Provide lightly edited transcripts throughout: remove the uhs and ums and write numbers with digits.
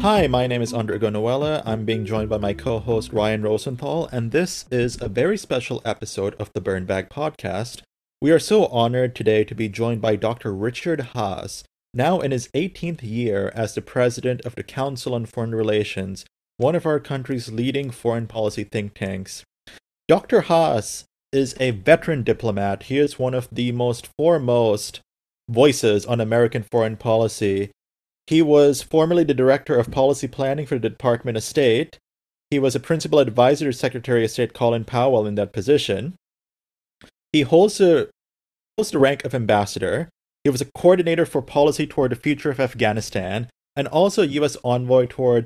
Hi, my name is Andre Gonawela. I'm being joined by my co-host Ryan Rosenthal, and this is a very special episode of the Burn Bag Podcast. We are so honored today to be joined by Dr. Richard Haass, now in his 18th year as the president of the Council on Foreign Relations, one of our country's leading foreign policy think tanks. Dr. Haass is a veteran diplomat. He is one of the foremost voices on American foreign policy. He was formerly the Director of Policy Planning for the Department of State. He was a Principal Advisor to Secretary of State Colin Powell in that position. He holds the rank of Ambassador. He was a Coordinator for Policy toward the Future of Afghanistan and also U.S. Envoy to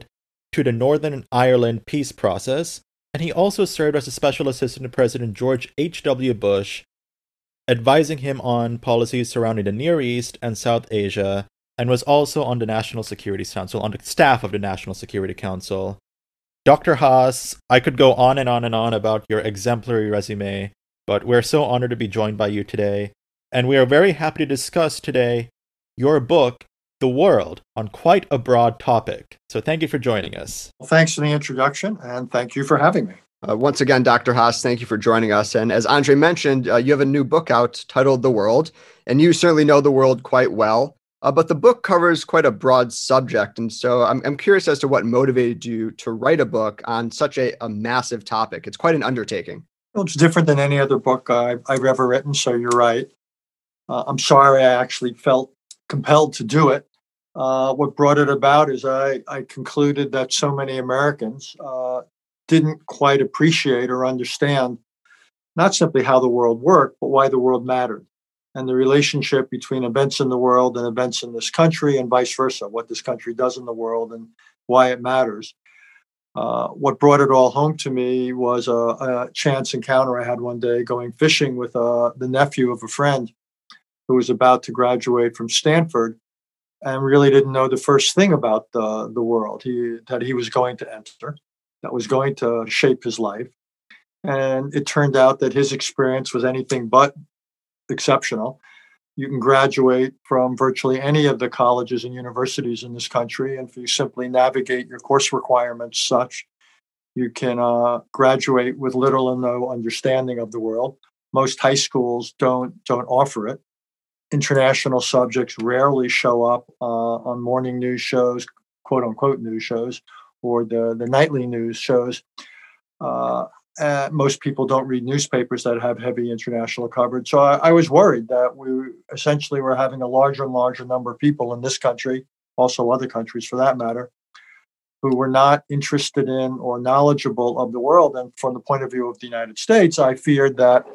the Northern Ireland peace process. And he also served as a Special Assistant to President George H.W. Bush, advising him on policies surrounding the Near East and South Asia, and was also on the National Security Council, on the staff of the National Security Council. Dr. Haass, I could go on and on and on about your exemplary resume, but we're so honored to be joined by you today. And we are very happy to discuss today your book, The World, on quite a broad topic. So thank you for joining us. Well, thanks for the introduction, and thank you for having me. Once again, Dr. Haass, thank you for joining us. And as Andre mentioned, you have a new book out titled The World, and you certainly know the world quite well. But the book covers quite a broad subject, and so I'm curious as to what motivated you to write a book on such a massive topic. It's quite an undertaking. Well, it's different than any other book I've ever written, so you're right. I'm sorry I actually felt compelled to do it. What brought it about is I concluded that so many Americans didn't quite appreciate or understand not simply how the world worked, but why the world mattered, and the relationship between events in the world and events in this country and vice versa, what this country does in the world and why it matters. What brought it all home to me was a chance encounter I had one day going fishing with the nephew of a friend who was about to graduate from Stanford and really didn't know the first thing about the world that he was going to enter, that was going to shape his life. And it turned out that his experience was anything but exceptional. You can graduate from virtually any of the colleges and universities in this country, and if you simply navigate your course requirements such, you can graduate with little or no understanding of the world. Most high schools don't offer it. International subjects rarely show up on morning news shows, quote-unquote news shows, or the nightly news shows. Most people don't read newspapers that have heavy international coverage. So I was worried that we essentially were having a larger and larger number of people in this country, also other countries for that matter, who were not interested in or knowledgeable of the world. And from the point of view of the United States, I feared that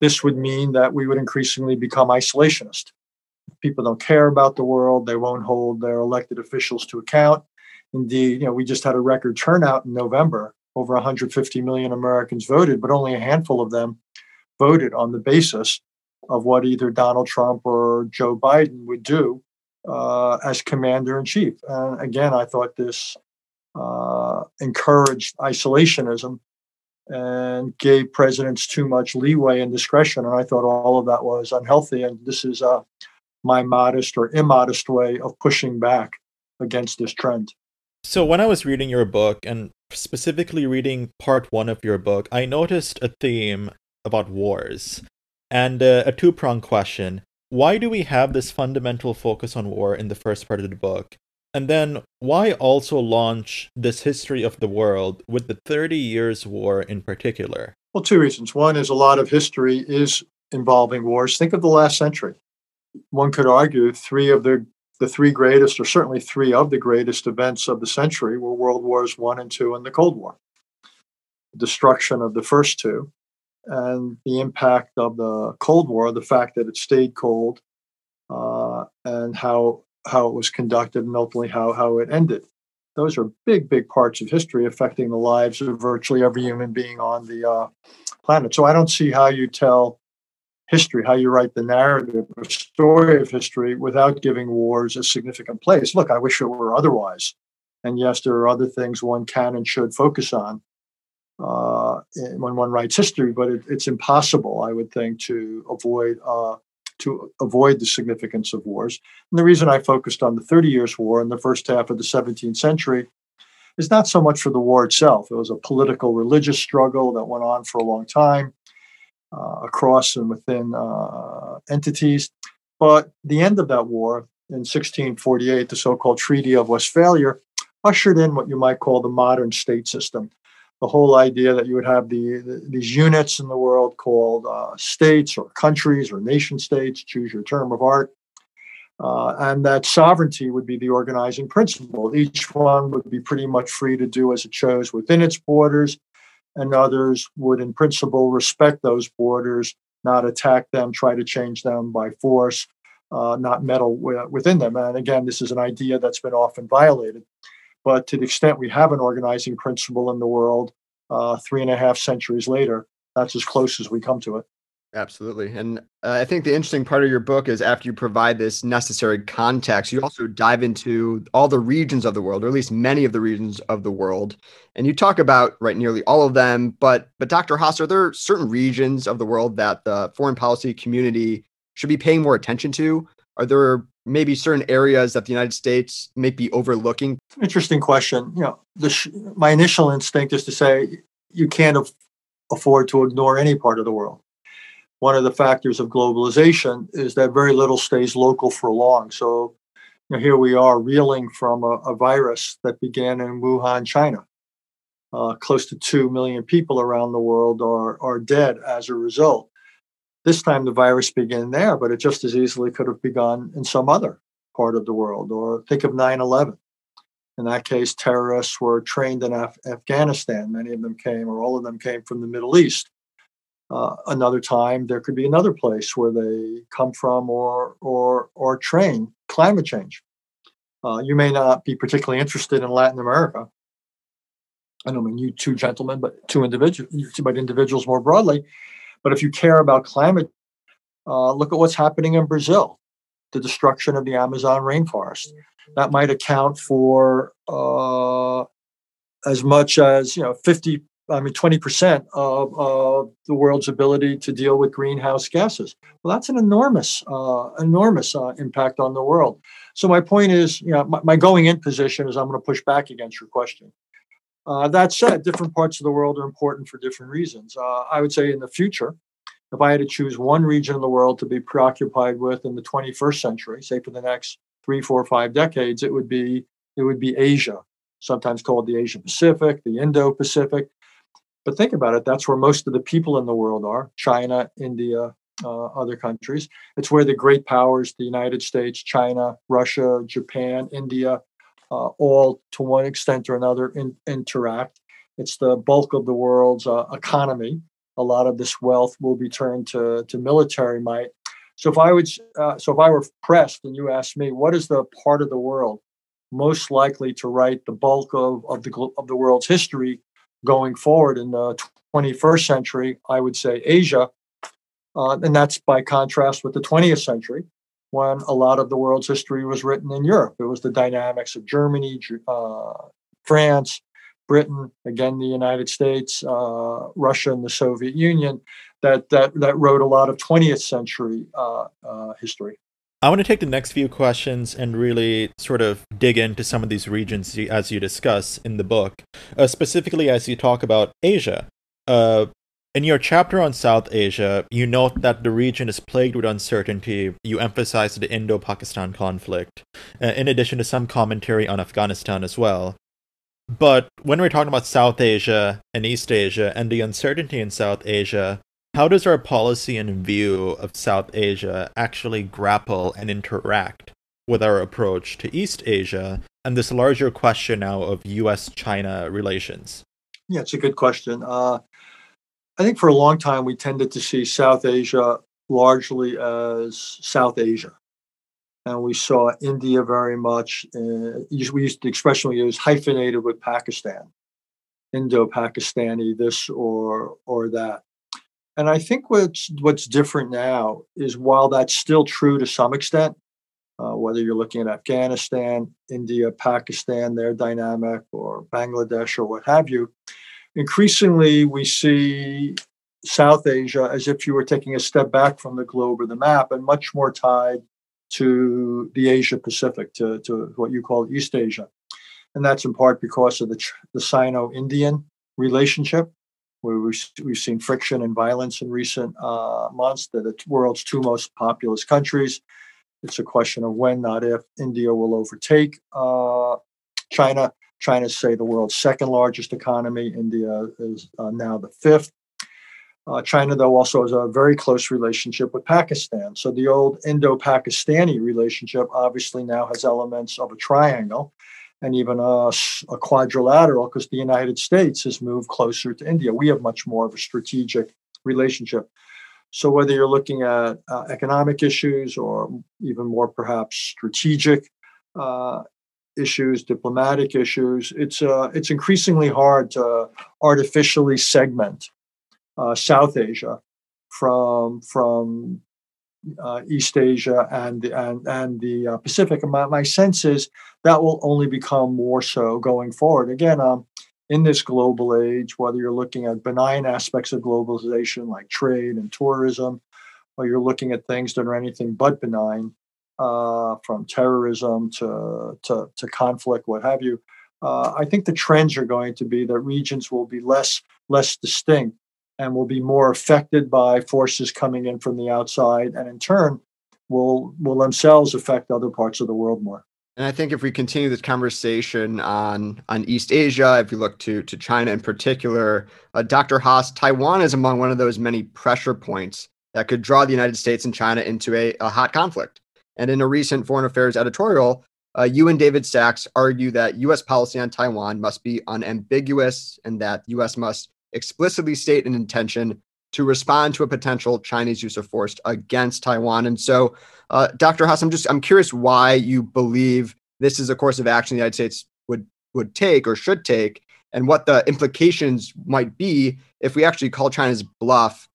this would mean that we would increasingly become isolationist. If people don't care about the world, they won't hold their elected officials to account. Indeed, we just had a record turnout in November. Over 150 million Americans voted, but only a handful of them voted on the basis of what either Donald Trump or Joe Biden would do as commander-in-chief. And again, I thought this encouraged isolationism and gave presidents too much leeway and discretion. And I thought all of that was unhealthy. And this is my modest or immodest way of pushing back against this trend. So when I was reading your book, and specifically reading part one of your book, I noticed a theme about wars and a two-pronged question. Why do we have this fundamental focus on war in the first part of the book? And then why also launch this history of the world with the 30 Years' War in particular? Well, two reasons. One is a lot of history is involving wars. Think of the last century. One could argue three of the greatest events of the century were World Wars I and II and the Cold War. Destruction of the first two and the impact of the Cold War, the fact that it stayed cold and how it was conducted and ultimately how it ended. Those are big, big parts of history affecting the lives of virtually every human being on the planet. So I don't see how you tell history, how you write the narrative or story of history without giving wars a significant place. Look, I wish it were otherwise. And yes, there are other things one can and should focus on when one writes history, but it's impossible, I would think, to avoid to avoid the significance of wars. And the reason I focused on the 30 Years' War in the first half of the 17th century is not so much for the war itself. It was a political, religious struggle that went on for a long time across and within entities. But the end of that war in 1648, the so-called Treaty of Westphalia, ushered in what you might call the modern state system. The whole idea that you would have these units in the world called states or countries or nation states, choose your term of art, and that sovereignty would be the organizing principle. Each one would be pretty much free to do as it chose within its borders, and others would, in principle, respect those borders, not attack them, try to change them by force, not meddle within them. And again, this is an idea that's been often violated. But to the extent we have an organizing principle in the world, 3.5 centuries later, that's as close as we come to it. Absolutely. And I think the interesting part of your book is after you provide this necessary context, you also dive into all the regions of the world, or at least many of the regions of the world. And you talk about nearly all of them. But Dr. Haass, are there certain regions of the world that the foreign policy community should be paying more attention to? Are there maybe certain areas that the United States may be overlooking? Interesting question. My initial instinct is to say you can't afford to ignore any part of the world. One of the factors of globalization is that very little stays local for long. So here we are reeling from a virus that began in Wuhan, China. Close to 2 million people around the world are dead as a result. This time the virus began there, but it just as easily could have begun in some other part of the world. Or think of 9/11. In that case, terrorists were trained in Afghanistan. Many of them came, or all of them came, from the Middle East. Another time, there could be another place where they come from or trained. Climate change. You may not be particularly interested in Latin America. I don't mean you two gentlemen, but individuals more broadly. But if you care about climate, look at what's happening in Brazil, the destruction of the Amazon rainforest. That might account for as much as 20% of the world's ability to deal with greenhouse gases. Well, that's an enormous impact on the world. So my point is, my going in position is I'm going to push back against your question. That said, different parts of the world are important for different reasons. I would say in the future, if I had to choose one region of the world to be preoccupied with in the 21st century, say for the next 3, 4, 5 decades, it would be Asia, sometimes called the Asia Pacific, the Indo-Pacific. But think about it, that's where most of the people in the world are, China, India, other countries. It's where the great powers, the United States, China, Russia, Japan, India, all to one extent or another interact. It's the bulk of the world's economy. A lot of this wealth will be turned to military might. So if I were pressed and you asked me, what is the part of the world most likely to write the bulk of the world's history going forward in the 21st century, I would say Asia. And that's by contrast with the 20th century, when a lot of the world's history was written in Europe. It was the dynamics of Germany, France, Britain, again, the United States, Russia, and the Soviet Union that wrote a lot of 20th century history. I want to take the next few questions and really sort of dig into some of these regions as you discuss in the book, specifically as you talk about Asia. In your chapter on South Asia, you note that the region is plagued with uncertainty. You emphasize the Indo-Pakistan conflict, in addition to some commentary on Afghanistan as well. But when we're talking about South Asia and East Asia and the uncertainty in South Asia, how does our policy and view of South Asia actually grapple and interact with our approach to East Asia and this larger question now of U.S.-China relations? Yeah, it's a good question. I think for a long time, we tended to see South Asia largely as South Asia. And we saw India very much. We used the expression we use, hyphenated with Pakistan, Indo-Pakistani, this or that. And I think what's different now is while that's still true to some extent, whether you're looking at Afghanistan, India, Pakistan, their dynamic, or Bangladesh or what have you, increasingly, we see South Asia as if you were taking a step back from the globe or the map, and much more tied to the Asia Pacific, to what you call East Asia. And that's in part because of the Sino-Indian relationship, where we've seen friction and violence in recent months. They're the world's two most populous countries. It's a question of when, not if, India will overtake China. China's, say, the world's second largest economy. India is now the fifth. China, though, also has a very close relationship with Pakistan. So the old Indo-Pakistani relationship obviously now has elements of a triangle and even a quadrilateral, because the United States has moved closer to India. We have much more of a strategic relationship. So whether you're looking at economic issues or even more perhaps strategic issues, diplomatic issues, it's increasingly hard to artificially segment South Asia from East Asia and the Pacific. And my sense is that will only become more so going forward. Again, in this global age, whether you're looking at benign aspects of globalization like trade and tourism, or you're looking at things that are anything but benign, from terrorism to conflict, what have you, I think the trends are going to be that regions will be less distinct and will be more affected by forces coming in from the outside, and in turn will themselves affect other parts of the world more. And I think if we continue this conversation on East Asia, if you look to China in particular, Dr. Haass, Taiwan is among one of those many pressure points that could draw the United States and China into a hot conflict. And in a recent Foreign Affairs editorial, you and David Sachs argue that U.S. policy on Taiwan must be unambiguous and that the U.S. must explicitly state an intention to respond to a potential Chinese use of force against Taiwan. And so, Dr. Haass, I'm curious why you believe this is a course of action the United States would take or should take, and what the implications might be if we actually call China's bluff,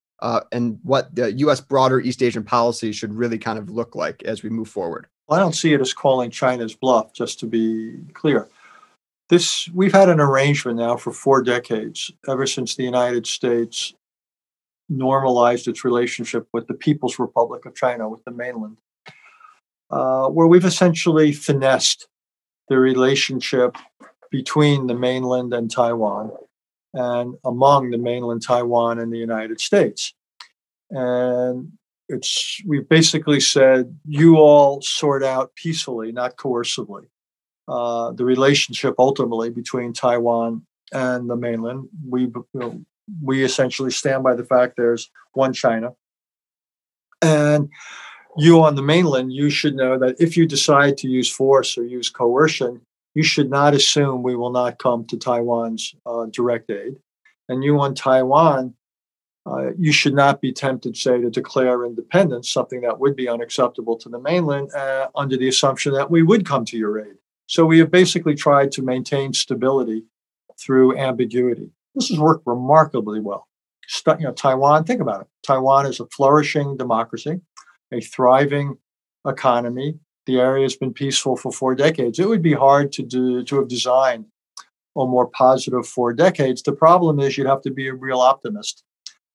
and what the U.S. broader East Asian policy should really kind of look like as we move forward. Well, I don't see it as calling China's bluff, just to be clear. We've had an arrangement now for 4 decades, ever since the United States normalized its relationship with the People's Republic of China, with the mainland, where we've essentially finessed the relationship between the mainland and Taiwan and among the mainland Taiwan and the United States. And we've basically said, you all sort out peacefully, not coercively, the relationship ultimately between Taiwan and the mainland. We essentially stand by the fact there's one China. And you on the mainland, you should know that if you decide to use force or use coercion, you should not assume we will not come to Taiwan's direct aid. And you on Taiwan, you should not be tempted, say, to declare independence, something that would be unacceptable to the mainland, under the assumption that we would come to your aid. So we have basically tried to maintain stability through ambiguity. This has worked remarkably well. Taiwan, think about it. Taiwan is a flourishing democracy, a thriving economy. The area has been peaceful for 4 decades. It would be hard to have designed a more positive 4 decades. The problem is you'd have to be a real optimist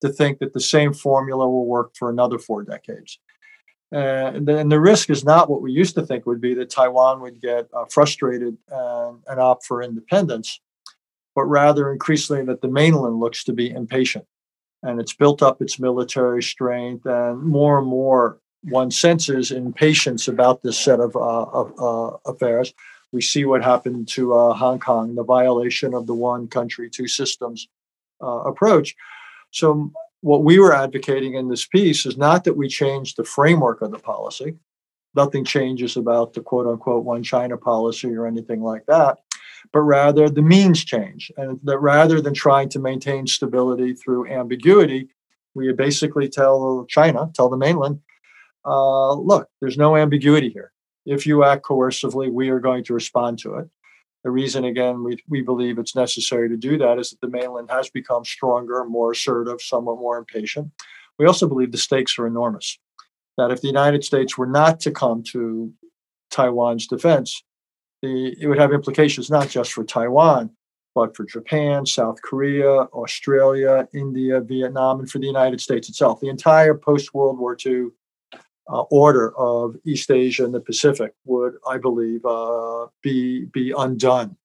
to think that the same formula will work for another 4 decades. And the risk is not what we used to think would be, that Taiwan would get frustrated and opt for independence, but rather increasingly that the mainland looks to be impatient. And it's built up its military strength, and more one senses impatience about this set of affairs. We see what happened to Hong Kong, the violation of the one country, two systems approach. So what we were advocating in this piece is not that we change the framework of the policy. Nothing changes about the quote unquote one China policy or anything like that, but rather the means change. And that rather than trying to maintain stability through ambiguity, we basically tell the mainland, look, there's no ambiguity here. If you act coercively, we are going to respond to it. The reason, again, we believe it's necessary to do that is that the mainland has become stronger, more assertive, somewhat more impatient. We also believe the stakes are enormous, that if the United States were not to come to Taiwan's defense, it would have implications not just for Taiwan, but for Japan, South Korea, Australia, India, Vietnam, and for the United States itself. The entire post-World War II order of East Asia and the Pacific would, I believe, be undone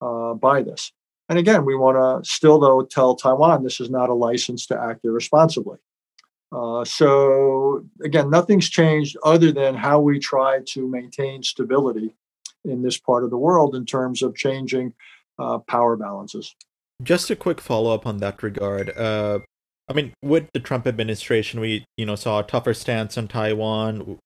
by this. And again, we want to still, though, tell Taiwan this is not a license to act irresponsibly. So, again, nothing's changed other than how we try to maintain stability in this part of the world in terms of changing power balances. Just a quick follow-up on that regard. I mean, with the Trump administration, we saw a tougher stance on Taiwan,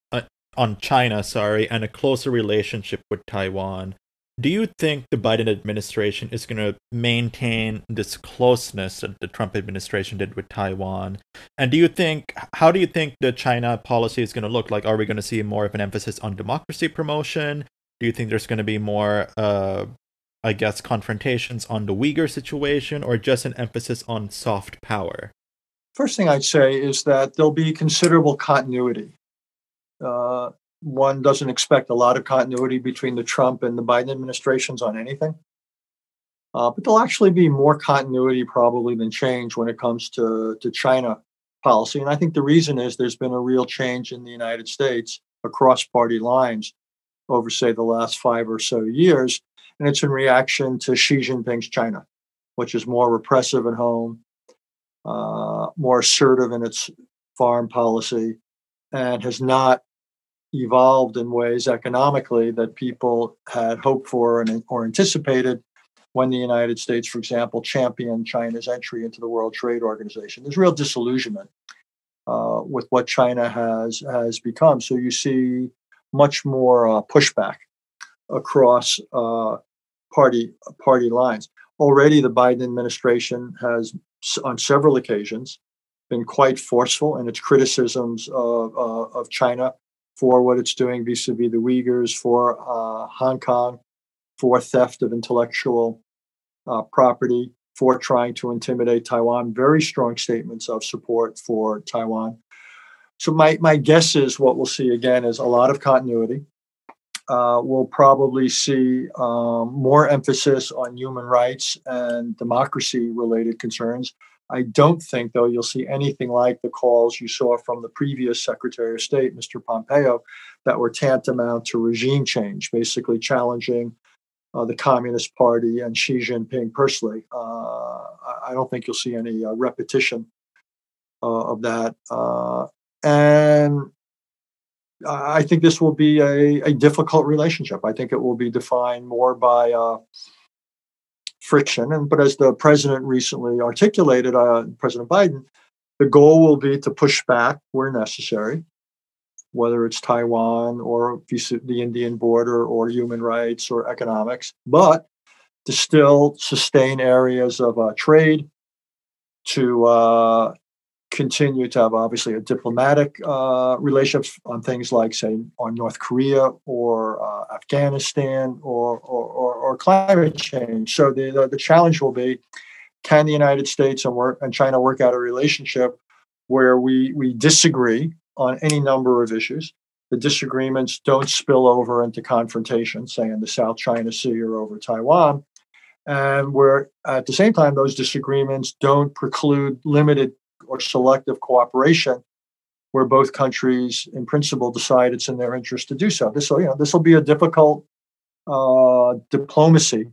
on China, and a closer relationship with Taiwan. Do you think the Biden administration is going to maintain this closeness that the Trump administration did with Taiwan? And do you think, how do you think the China policy is going to look like? Are we going to see more of an emphasis on democracy promotion? Do you think there's going to be more, I guess, confrontations on the Uyghur situation, or just an emphasis on soft power? First thing I'd say is that there'll be considerable continuity. One doesn't expect a lot of continuity between the Trump and the Biden administrations on anything. But there'll actually be more continuity probably than change when it comes to China policy. And I think the reason is there's been a real change in the United States across party lines over, say, the last 5 or so years. And it's in reaction to Xi Jinping's China, which is more repressive at home, more assertive in its foreign policy, and has not evolved in ways economically that people had hoped for and or anticipated when the United States, for example, championed China's entry into the World Trade Organization. There's real disillusionment with what China has become. So you see much more pushback across party lines. Already, the Biden administration has, on several occasions, been quite forceful in its criticisms of China for what it's doing vis-a-vis the Uyghurs, for Hong Kong, for theft of intellectual property, for trying to intimidate Taiwan, very strong statements of support for Taiwan. So my guess is what we'll see again is a lot of continuity. We'll probably see more emphasis on human rights and democracy-related concerns. I don't think, though, you'll see anything like the calls you saw from the previous Secretary of State, Mr. Pompeo, that were tantamount to regime change, basically challenging the Communist Party and Xi Jinping personally. I don't think you'll see any repetition of that. And I think this will be a difficult relationship. I think it will be defined more by friction. But as the president recently articulated, President Biden, the goal will be to push back where necessary, whether it's Taiwan or the Indian border or human rights or economics, but to still sustain areas of trade, to continue to have, obviously, a diplomatic relationship on things like, say, on North Korea or Afghanistan or climate change. So the challenge will be, can the United States and China work out a relationship where we disagree on any number of issues? The disagreements don't spill over into confrontation, say, in the South China Sea or over Taiwan, and where, at the same time, those disagreements don't preclude limited or selective cooperation where both countries in principle decide it's in their interest to do so. This will be a difficult diplomacy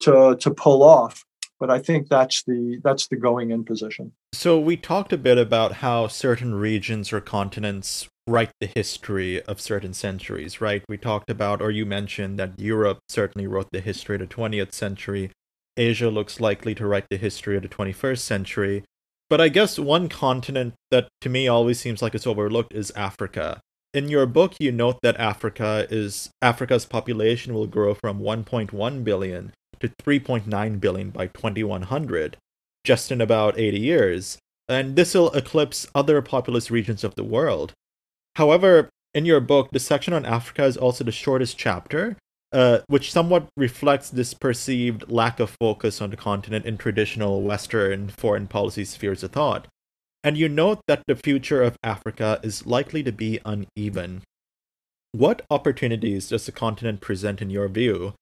to pull off, but I think that's the going in position. So we talked a bit about how certain regions or continents write the history of certain centuries, right? We talked about, or you mentioned, that Europe certainly wrote the history of the 20th century. Asia looks likely to write the history of the 21st century. But I guess one continent that to me always seems like it's overlooked is Africa. In your book, you note that Africa's population will grow from 1.1 billion to 3.9 billion by 2100, just in about 80 years. And this will eclipse other populous regions of the world. However, in your book, the section on Africa is also the shortest chapter, which somewhat reflects this perceived lack of focus on the continent in traditional Western foreign policy spheres of thought. And you note that the future of Africa is likely to be uneven. What opportunities does the continent present in your view?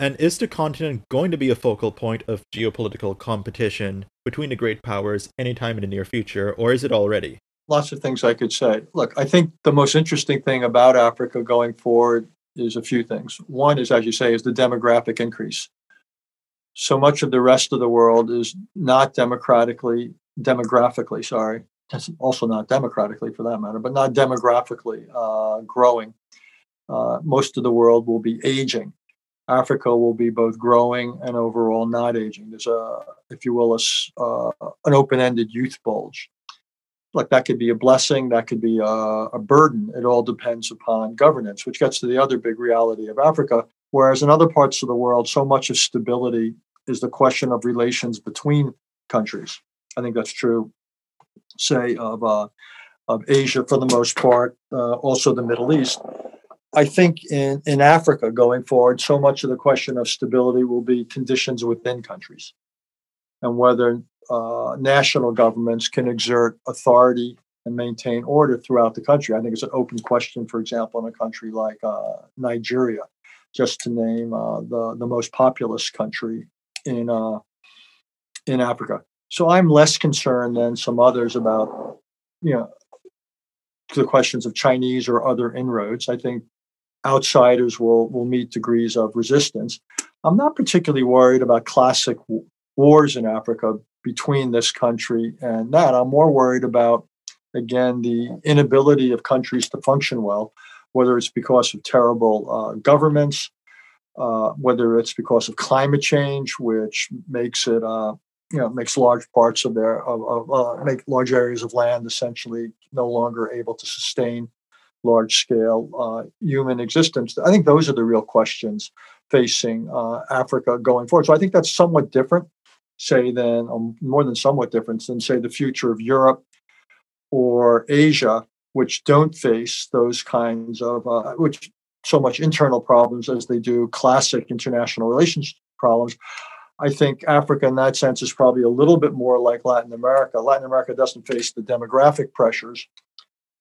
And is the continent going to be a focal point of geopolitical competition between the great powers anytime in the near future, or is it already? Lots of things I could say. Look, I think the most interesting thing about Africa going forward is a few things. One is, as you say, is the demographic increase. So much of the rest of the world is not demographically, that's also not democratically for that matter, but not demographically growing. Most of the world will be aging. Africa will be both growing and overall not aging. There's an open-ended youth bulge. Look, that could be a blessing. That could be a burden. It all depends upon governance, which gets to the other big reality of Africa. Whereas in other parts of the world, so much of stability is the question of relations between countries. I think that's true, say, of Asia for the most part, also the Middle East. I think in Africa going forward, so much of the question of stability will be conditions within countries and whether national governments can exert authority and maintain order throughout the country. I think it's an open question, for example, in a country like Nigeria, just to name the most populous country in Africa. So I'm less concerned than some others about, the questions of Chinese or other inroads. I think outsiders will meet degrees of resistance. I'm not particularly worried about classic wars in Africa between this country and that. I'm more worried about, again, the inability of countries to function well, whether it's because of terrible governments, whether it's because of climate change, which makes it, makes large parts of make large areas of land essentially no longer able to sustain large scale human existence. I think those are the real questions facing Africa going forward. So I think that's somewhat different, more than somewhat different than, say, the future of Europe or Asia, which don't face those kinds of, which so much internal problems as they do classic international relations problems. I think Africa in that sense is probably a little bit more like Latin America. Latin America doesn't face the demographic pressures.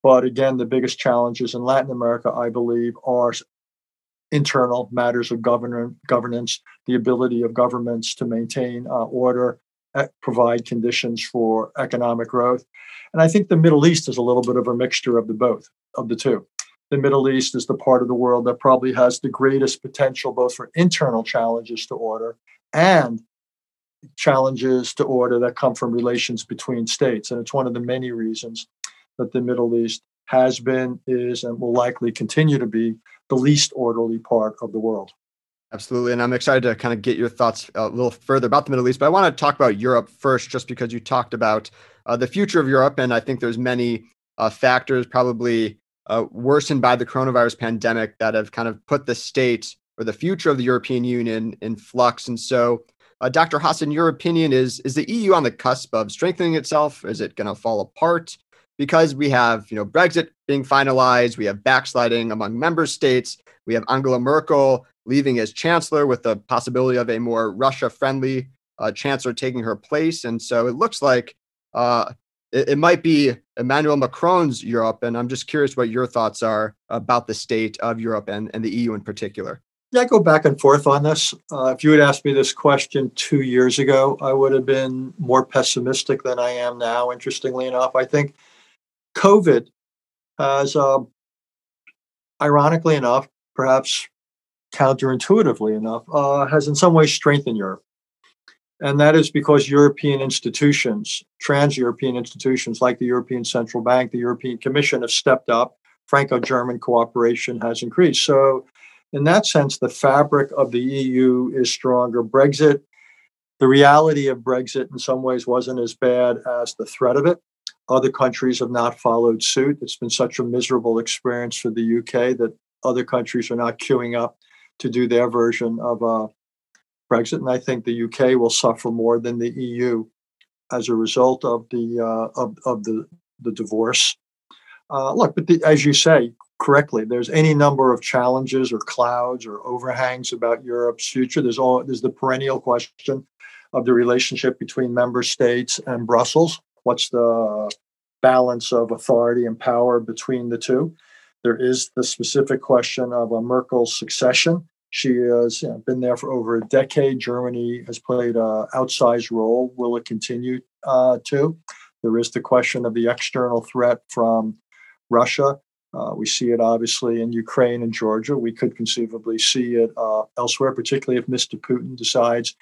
But again, the biggest challenges in Latin America, I believe, are internal matters of governance, the ability of governments to maintain order, provide conditions for economic growth. And I think the Middle East is a little bit of a mixture of the two. The Middle East is the part of the world that probably has the greatest potential both for internal challenges to order and challenges to order that come from relations between states. And it's one of the many reasons that the Middle East has been, is, and will likely continue to be the least orderly part of the world. Absolutely. And I'm excited to kind of get your thoughts a little further about the Middle East, but I want to talk about Europe first, just because you talked about the future of Europe. And I think there's many factors probably worsened by the coronavirus pandemic that have kind of put the state or the future of the European Union in flux. And so, Dr. Haass, in your opinion, is the EU on the cusp of strengthening itself? Is it going to fall apart? Because we have, Brexit being finalized, we have backsliding among member states, we have Angela Merkel leaving as chancellor with the possibility of a more Russia-friendly chancellor taking her place. And so it looks like it might be Emmanuel Macron's Europe. And I'm just curious what your thoughts are about the state of Europe and the EU in particular. Yeah, I go back and forth on this. If you had asked me this question 2 years ago, I would have been more pessimistic than I am now, interestingly enough. I think COVID has, ironically enough, perhaps counterintuitively enough, has in some ways strengthened Europe. And that is because European institutions, trans-European institutions like the European Central Bank, the European Commission have stepped up. Franco-German cooperation has increased. So in that sense, the fabric of the EU is stronger. Brexit, the reality of Brexit in some ways wasn't as bad as the threat of it. Other countries have not followed suit. It's been such a miserable experience for the UK that other countries are not queuing up to do their version of Brexit. And I think the UK will suffer more than the EU as a result of the divorce. Look, but as you say, correctly, there's any number of challenges or clouds or overhangs about Europe's future. There's the perennial question of the relationship between member states and Brussels. What's the balance of authority and power between the two? There is the specific question of a Merkel succession She has been there for over a decade. Germany has played an outsized role. Will it continue to? There is the question of the external threat from Russia. We see it obviously in Ukraine and Georgia. We could conceivably see it elsewhere, particularly if Mr. Putin decides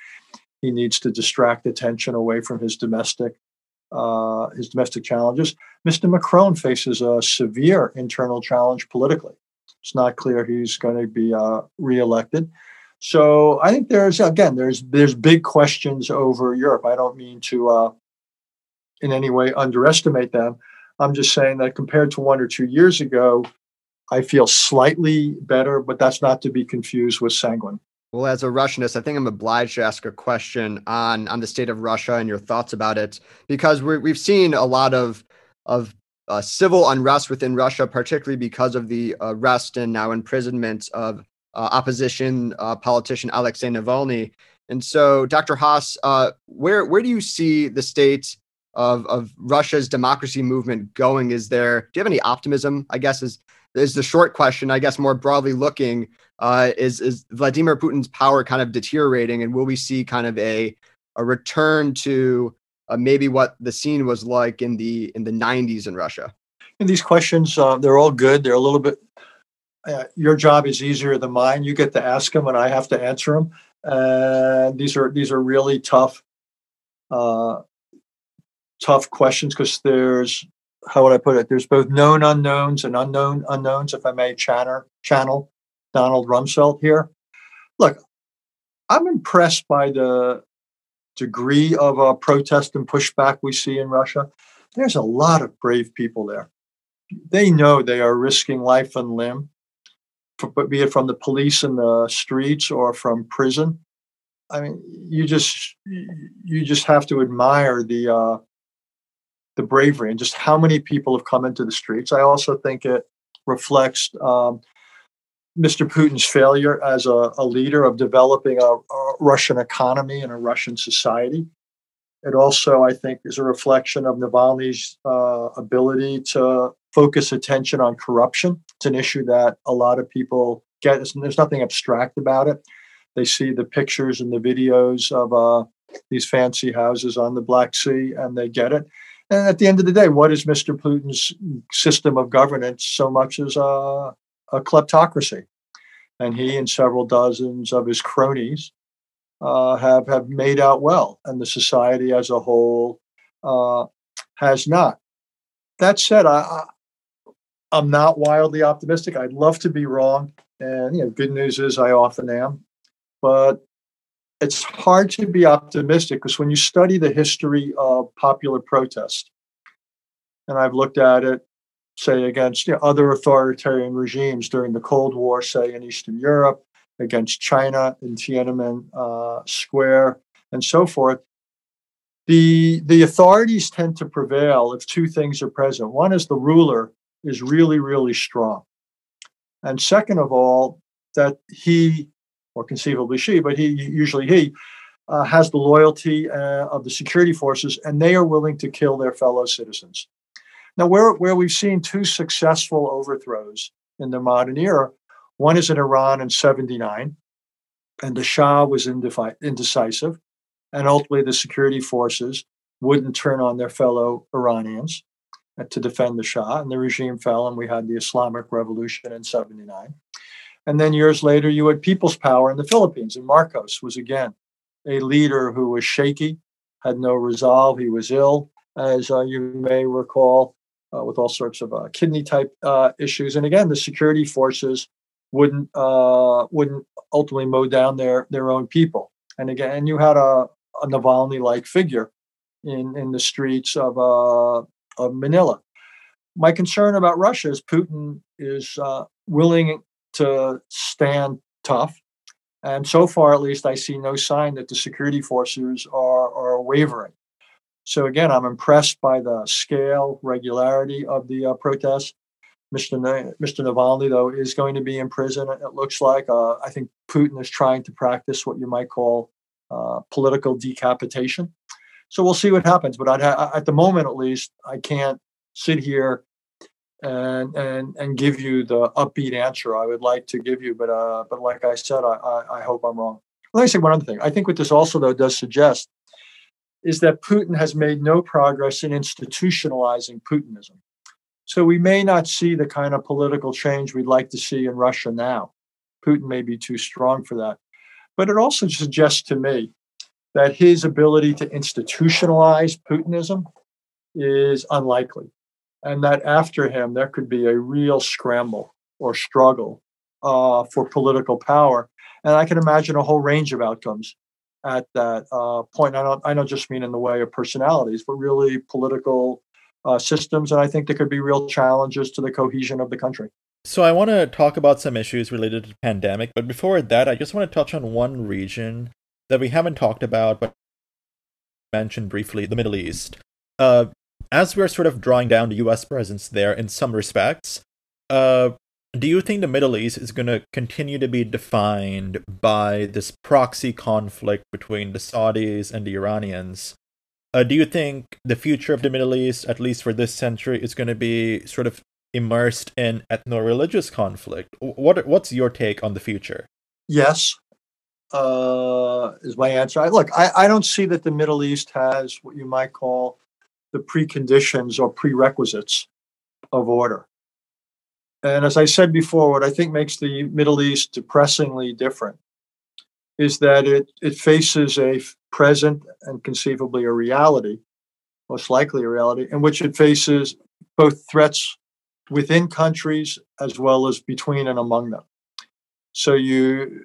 he needs to distract attention away from his domestic challenges. Mr. Macron faces a severe internal challenge politically. It's not clear he's going to be reelected. So I think there's big questions over Europe. I don't mean to in any way underestimate them. I'm just saying that compared to 1 or 2 years ago, I feel slightly better, but that's not to be confused with sanguine. Well, as a Russianist, I think I'm obliged to ask a question on the state of Russia and your thoughts about it, because we've seen a lot of civil unrest within Russia, particularly because of the arrest and now imprisonment of opposition politician Alexei Navalny. And so, Dr. Haass, where do you see the state of Russia's democracy movement going? Do you have any optimism, I guess, is the short question. I guess more broadly looking, is Vladimir Putin's power kind of deteriorating, and will we see kind of a return to maybe what the scene was like in the 90s in Russia? And these questions, they're all good. They're a little bit, your job is easier than mine. You get to ask them and I have to answer them. These are really tough questions, because there's, how would I put it? There's both known unknowns and unknown unknowns, if I may channel Donald Rumsfeld here. Look, I'm impressed by the degree of protest and pushback we see in Russia. There's a lot of brave people there. They know they are risking life and limb, be it from the police in the streets or from prison. I mean, you just have to admire the bravery and just how many people have come into the streets. I also think it reflects Mr. Putin's failure as a leader of developing a Russian economy and a Russian society. It also, I think, is a reflection of Navalny's ability to focus attention on corruption. It's an issue that a lot of people get. There's nothing abstract about it. They see the pictures and the videos of these fancy houses on the Black Sea, and they get it. And at the end of the day, what is Mr. Putin's system of governance so much as a kleptocracy? And he and several dozens of his cronies have made out well, and the society as a whole has not. That said, I'm not wildly optimistic. I'd love to be wrong. And good news is I often am. But it's hard to be optimistic, because when you study the history of popular protest, and I've looked at it, say, against other authoritarian regimes during the Cold War, say in Eastern Europe, against China in Tiananmen Square, and so forth, the authorities tend to prevail if two things are present. One is the ruler is really, really strong. And second of all, that he, or conceivably she, but he usually has the loyalty of the security forces, and they are willing to kill their fellow citizens. Now, where we've seen two successful overthrows in the modern era, one is in Iran in 1979, and the Shah was indecisive, and ultimately the security forces wouldn't turn on their fellow Iranians to defend the Shah, and the regime fell, and we had the Islamic Revolution in 1979. And then years later, you had People's Power in the Philippines. And Marcos was, again, a leader who was shaky, had no resolve. He was ill, as you may recall, with all sorts of kidney-type issues. And again, the security forces wouldn't ultimately mow down their own people. And again, you had a Navalny-like figure in the streets of Manila. My concern about Russia is Putin is willing to stand tough. And so far, at least, I see no sign that the security forces are wavering. So again, I'm impressed by the scale, regularity of the protests. Mr. Navalny, though, is going to be in prison, it looks like. I think Putin is trying to practice what you might call political decapitation. So we'll see what happens. But at the moment, at least, I can't sit here and give you the upbeat answer I would like to give you. But like I said, I hope I'm wrong. Let me say one other thing. I think what this also, though, does suggest is that Putin has made no progress in institutionalizing Putinism. So we may not see the kind of political change we'd like to see in Russia now. Putin may be too strong for that. But it also suggests to me that his ability to institutionalize Putinism is unlikely, and that after him, there could be a real scramble or struggle for political power. And I can imagine a whole range of outcomes at that point. I don't just mean in the way of personalities, but really political systems. And I think there could be real challenges to the cohesion of the country. So I want to talk about some issues related to the pandemic. But before that, I just want to touch on one region that we haven't talked about, but mentioned briefly, the Middle East. As we're sort of drawing down the U.S. presence there in some respects, do you think the Middle East is going to continue to be defined by this proxy conflict between the Saudis and the Iranians? Do you think the future of the Middle East, at least for this century, is going to be sort of immersed in ethno-religious conflict? What's your take on the future? Yes, is my answer. I don't see that the Middle East has what you might call the preconditions or prerequisites of order. And as I said before, what I think makes the Middle East depressingly different is that it faces a present and conceivably a reality, most likely a reality, in which it faces both threats within countries as well as between and among them. So the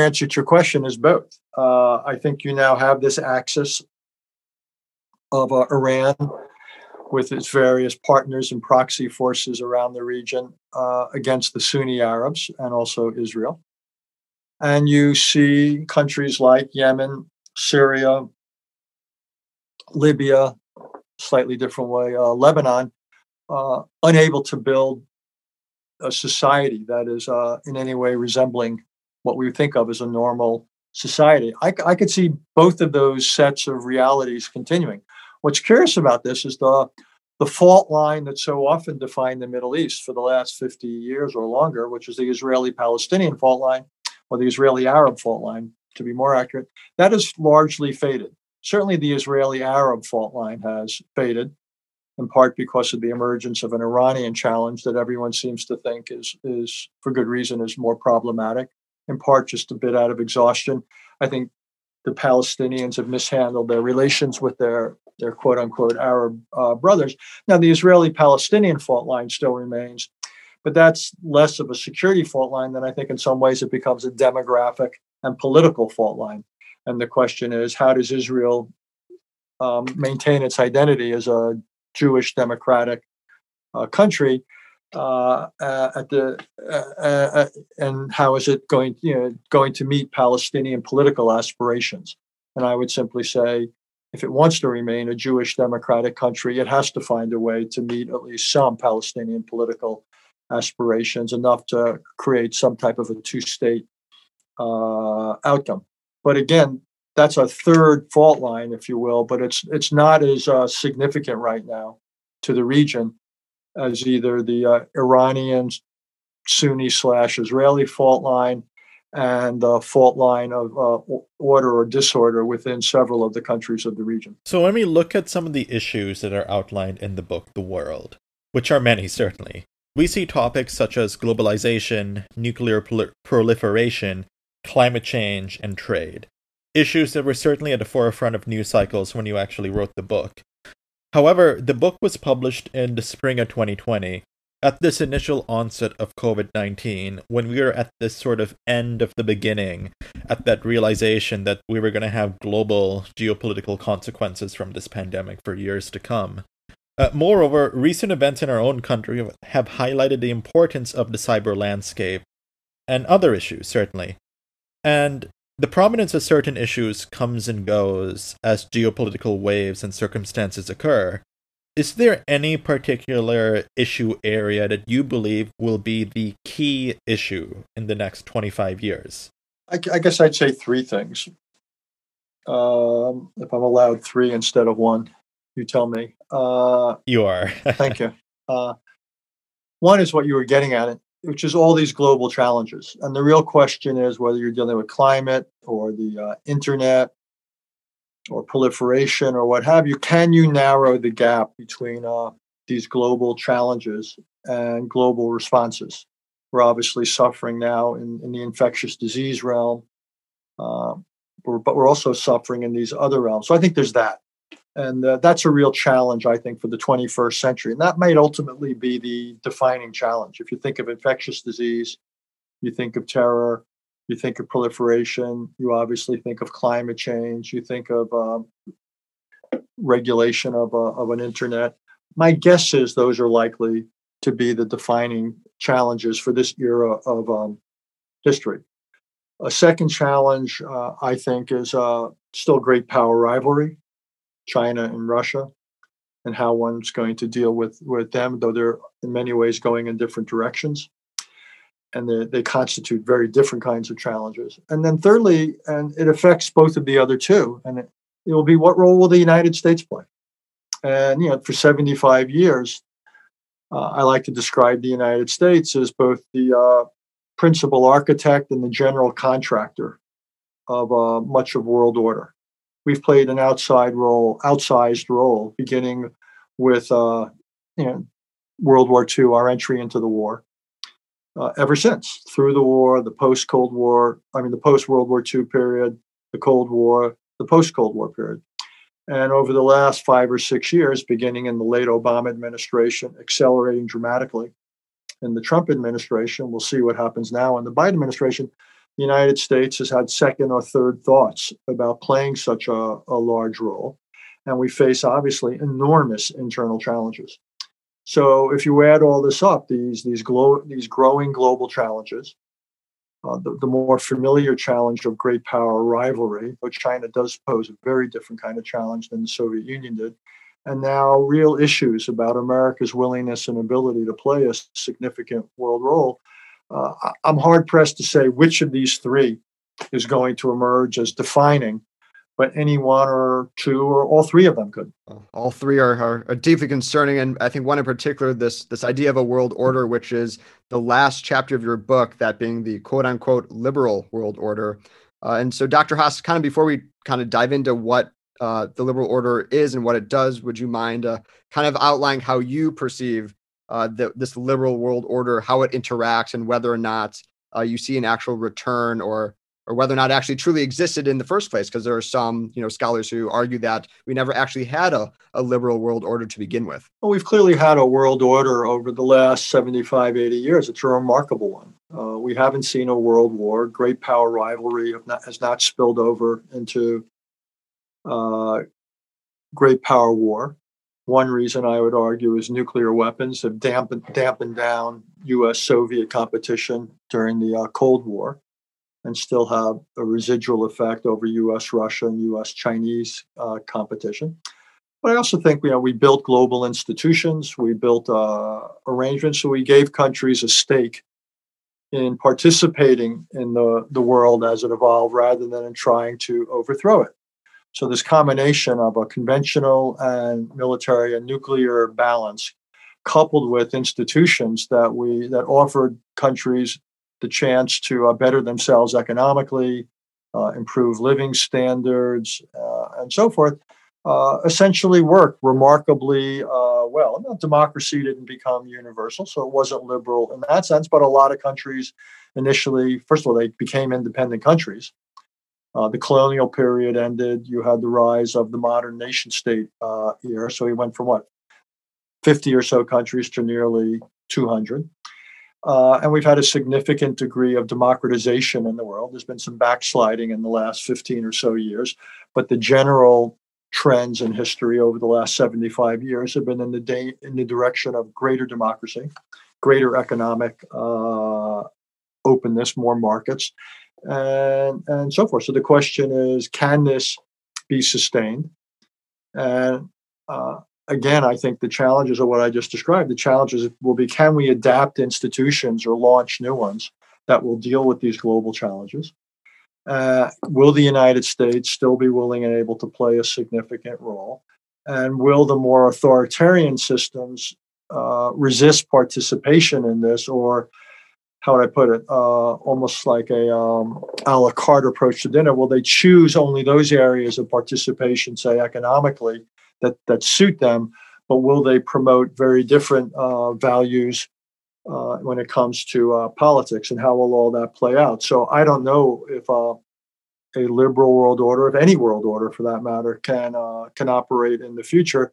answer to your question is both. I think you now have this axis of Iran with its various partners and proxy forces around the region against the Sunni Arabs and also Israel. And you see countries like Yemen, Syria, Libya, slightly different way, Lebanon, unable to build a society that is in any way resembling what we think of as a normal society. I could see both of those sets of realities continuing. What's curious about this is the fault line that so often defined the Middle East for the last 50 years or longer, which is the Israeli-Palestinian fault line, or the Israeli-Arab fault line, to be more accurate, that has largely faded. Certainly the Israeli-Arab fault line has faded, in part because of the emergence of an Iranian challenge that everyone seems to think is for good reason, is more problematic, in part just a bit out of exhaustion. I think the Palestinians have mishandled their relations with their quote-unquote Arab brothers. Now, the Israeli-Palestinian fault line still remains, but that's less of a security fault line than I think in some ways it becomes a demographic and political fault line. And the question is, how does Israel maintain its identity as a Jewish democratic country? And how is it going to meet Palestinian political aspirations? And I would simply say, if it wants to remain a Jewish democratic country, it has to find a way to meet at least some Palestinian political aspirations, enough to create some type of a two-state outcome. But again, that's a third fault line, if you will. But it's not as significant right now to the region as either the Iranian Sunni/Israeli fault line and the fault line of order or disorder within several of the countries of the region. So when we look at some of the issues that are outlined in the book, The World, which are many, certainly, we see topics such as globalization, nuclear proliferation, climate change, and trade, issues that were certainly at the forefront of news cycles when you actually wrote the book. However, the book was published in the spring of 2020, at this initial onset of COVID-19, when we were at this sort of end of the beginning, at that realization that we were going to have global geopolitical consequences from this pandemic for years to come. Moreover, recent events in our own country have highlighted the importance of the cyber landscape and other issues, certainly. And the prominence of certain issues comes and goes as geopolitical waves and circumstances occur. Is there any particular issue area that you believe will be the key issue in the next 25 years? I guess I'd say three things. If I'm allowed three instead of one, you tell me. You are. Thank you. One is what you were getting at, which is all these global challenges. And the real question is whether you're dealing with climate or the internet or proliferation or what have you, can you narrow the gap between these global challenges and global responses? We're obviously suffering now in the infectious disease realm, but we're also suffering in these other realms. So I think there's that. And that's a real challenge, I think, for the 21st century. And that might ultimately be the defining challenge. If you think of infectious disease, you think of terror, you think of proliferation, you obviously think of climate change, you think of regulation of an internet. My guess is those are likely to be the defining challenges for this era of history. A second challenge, I think, is still great power rivalry. China and Russia, and how one's going to deal with them, though they're in many ways going in different directions. And they constitute very different kinds of challenges. And then thirdly, and it affects both of the other two, and it will be what role will the United States play? And, you know, for 75 years, I like to describe the United States as both the principal architect and the general contractor of much of world order. We've played an outsized role, beginning with World War II, our entry into the war, ever since, through the war, the post-World War II period, the Cold War, the post-Cold War period. And over the last 5 or 6 years, beginning in the late Obama administration, accelerating dramatically in the Trump administration, we'll see what happens now in the Biden administration, the United States has had second or third thoughts about playing such a large role. And we face, obviously, enormous internal challenges. So if you add all this up, these growing global challenges, the more familiar challenge of great power rivalry, though China does pose a very different kind of challenge than the Soviet Union did, and now real issues about America's willingness and ability to play a significant world role, I'm hard-pressed to say which of these three is going to emerge as defining, but any one or two or all three of them could. All three are deeply concerning, and I think one in particular, this idea of a world order, which is the last chapter of your book, that being the quote-unquote liberal world order. And so, Dr. Haass, kind of before we kind of dive into what the liberal order is and what it does, would you mind kind of outlining how you perceive this liberal world order, how it interacts, and whether or not you see an actual return, or whether or not it actually truly existed in the first place? Because there are some scholars who argue that we never actually had a liberal world order to begin with. Well, we've clearly had a world order over the last 75, 80 years. It's a remarkable one. We haven't seen a world war. Great power rivalry has not spilled over into great power war. One reason I would argue is nuclear weapons have dampened down U.S.-Soviet competition during the Cold War and still have a residual effect over U.S.-Russia and U.S.-Chinese competition. But I also think we built global institutions, we built arrangements, so we gave countries a stake in participating in the world as it evolved rather than in trying to overthrow it. So this combination of a conventional and military and nuclear balance, coupled with institutions that offered countries the chance to better themselves economically, improve living standards, and so forth, essentially worked remarkably well. Now, democracy didn't become universal, so it wasn't liberal in that sense. But a lot of countries initially, first of all, they became independent countries. The colonial period ended. You had the rise of the modern nation state era. So we went from 50 or so countries to nearly 200. And we've had a significant degree of democratization in the world. There's been some backsliding in the last 15 or so years, but the general trends in history over the last 75 years have been in the direction of greater democracy, greater economic openness, more markets, and so forth. So the question is, can this be sustained? And again, I think the challenges are what I just described. The challenges will be, can we adapt institutions or launch new ones that will deal with these global challenges? Will the United States still be willing and able to play a significant role? And will the more authoritarian systems resist participation in this, or how would I put it, almost like a a la carte approach to dinner. Well, they choose only those areas of participation, say economically, that suit them, but will they promote very different values when it comes to politics, and how will all that play out? So I don't know if a liberal world order, if any world order for that matter, can operate in the future.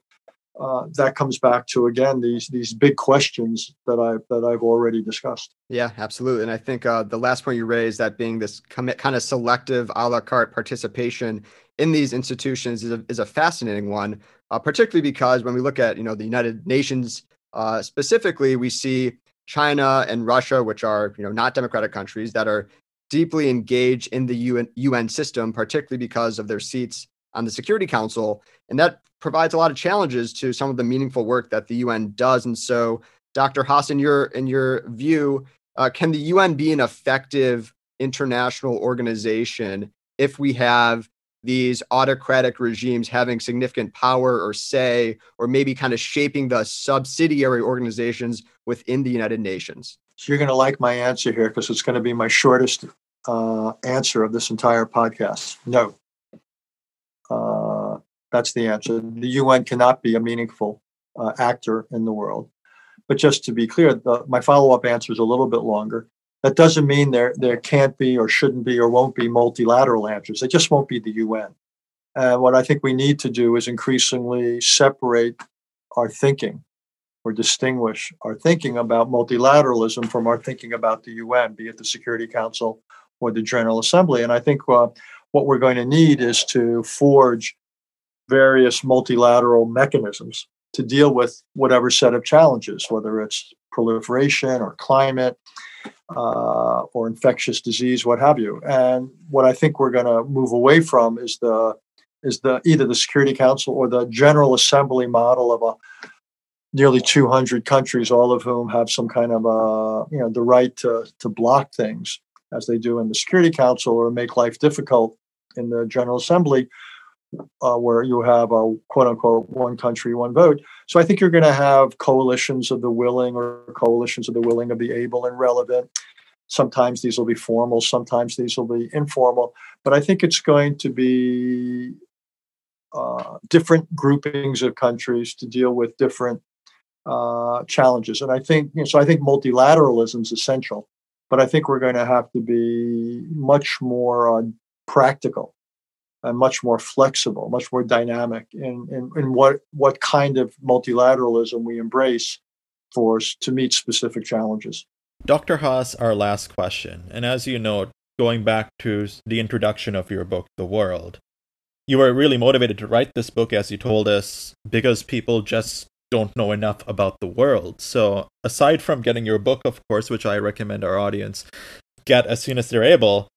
That comes back to, again, these big questions that I've already discussed. Yeah, absolutely. And I think the last point you raised, that being this kind of selective a la carte participation in these institutions, is a fascinating one, particularly because when we look at, the United Nations specifically, we see China and Russia, which are, not democratic countries, that are deeply engaged in the UN system, particularly because of their seats on the Security Council. And that provides a lot of challenges to some of the meaningful work that the UN does. And so, Dr. Haass, in your view, can the UN be an effective international organization if we have these autocratic regimes having significant power or say, or maybe kind of shaping the subsidiary organizations within the United Nations? So you're going to like my answer here, because it's going to be my shortest answer of this entire podcast. No. That's the answer. The UN cannot be a meaningful actor in the world. But just to be clear, my follow-up answer is a little bit longer. That doesn't mean there can't be or shouldn't be or won't be multilateral answers. It just won't be the UN. And what I think we need to do is increasingly separate our thinking, or distinguish our thinking about multilateralism from our thinking about the UN, be it the Security Council or the General Assembly. And I think what we're going to need is to forge various multilateral mechanisms to deal with whatever set of challenges, whether it's proliferation or climate or infectious disease, what have you. And what I think we're going to move away from is the either the Security Council or the General Assembly model of a nearly 200 countries, all of whom have some kind of the right to block things as they do in the Security Council, or make life difficult in the General Assembly, where you have a quote unquote one country, one vote. So I think you're going to have coalitions of the willing, or coalitions of the willing of the able and relevant. Sometimes these will be formal, sometimes these will be informal, but I think it's going to be different groupings of countries to deal with different challenges. And I think, so I think multilateralism is essential, but I think we're going to have to be much more practical, and much more flexible, much more dynamic in what kind of multilateralism we embrace to meet specific challenges. Dr. Haass, our last question. And as you know, going back to the introduction of your book, The World, you were really motivated to write this book, as you told us, because people just don't know enough about the world. So aside from getting your book, of course, which I recommend our audience get as soon as they're able,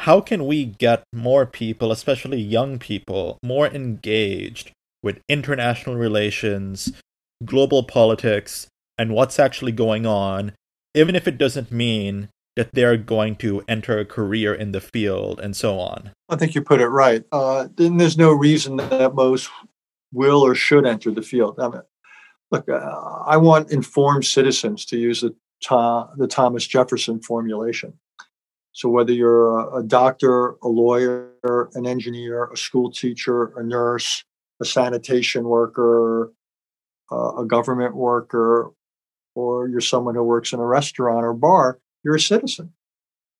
how can we get more people, especially young people, more engaged with international relations, global politics, and what's actually going on, even if it doesn't mean that they're going to enter a career in the field and so on? I think you put it right. There's no reason that most will or should enter the field. I mean, look, I want informed citizens, to use the Thomas Jefferson formulation. So whether you're a doctor, a lawyer, an engineer, a school teacher, a nurse, a sanitation worker, a government worker, or you're someone who works in a restaurant or bar, you're a citizen.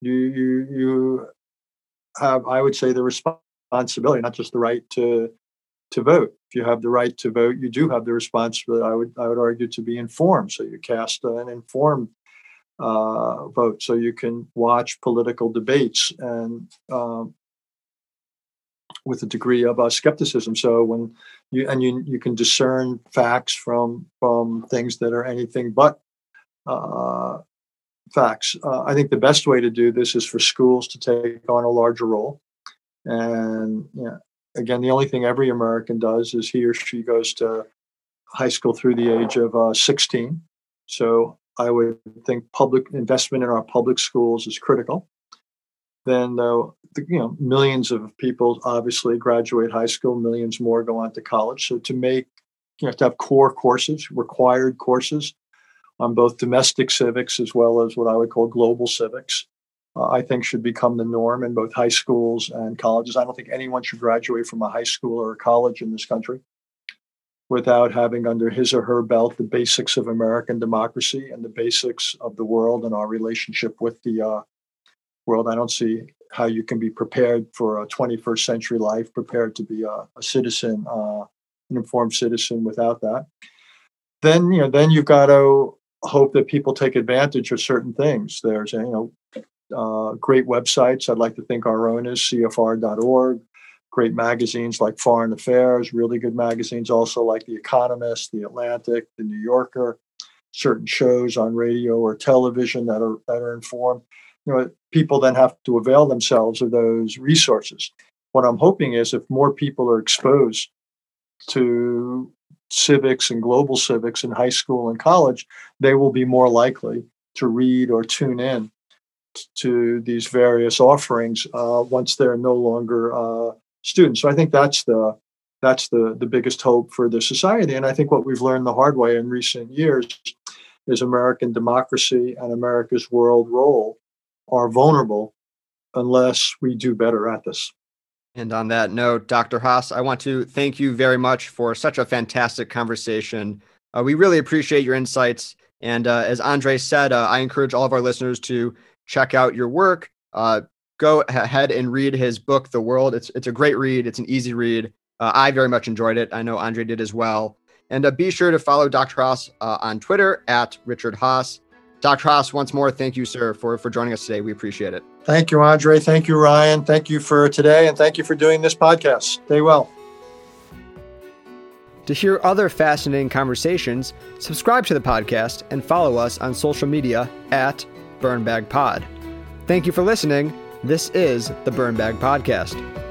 You have, I would say, the responsibility, not just the right to vote. If you have the right to vote, you do have the responsibility, I would argue, to be informed. So you cast an informed vote, so you can watch political debates and with a degree of skepticism. So when you can discern facts from things that are anything but facts. I think the best way to do this is for schools to take on a larger role. And again, the only thing every American does is he or she goes to high school through the age of 16. So I would think public investment in our public schools is critical. Then, though, millions of people obviously graduate high school, millions more go on to college. So to make you have to have core courses, required courses on both domestic civics as well as what I would call global civics, I think should become the norm in both high schools and colleges. I don't think anyone should graduate from a high school or a college in this country without having under his or her belt the basics of American democracy and the basics of the world and our relationship with the world. I don't see how you can be prepared for a 21st century life, prepared to be a citizen, an informed citizen without that. Then, you know, then you've got to hope that people take advantage of certain things. There's, great websites. I'd like to think our own is CFR.org. Great magazines like Foreign Affairs, really good magazines also like The Economist, The Atlantic, The New Yorker, certain shows on radio or television that are informed. You know, people then have to avail themselves of those resources. What I'm hoping is if more people are exposed to civics and global civics in high school and college, they will be more likely to read or tune in to these various offerings once they're no longer students. So I think that's the biggest hope for the society. And I think what we've learned the hard way in recent years is American democracy and America's world role are vulnerable unless we do better at this. And on that note, Dr. Haass, I want to thank you very much for such a fantastic conversation. We really appreciate your insights. And as Andre said, I encourage all of our listeners to check out your work. Go ahead and read his book, The World. It's a great read. It's an easy read. I very much enjoyed it. I know Andre did as well. And be sure to follow Dr. Haass on Twitter @RichardHaass. Dr. Haass, once more, thank you, sir, for joining us today. We appreciate it. Thank you, Andre. Thank you, Ryan. Thank you for today. And thank you for doing this podcast. Stay well. To hear other fascinating conversations, subscribe to the podcast and follow us on social media @BurnBagPod. Thank you for listening. This is the Burn Bag Podcast.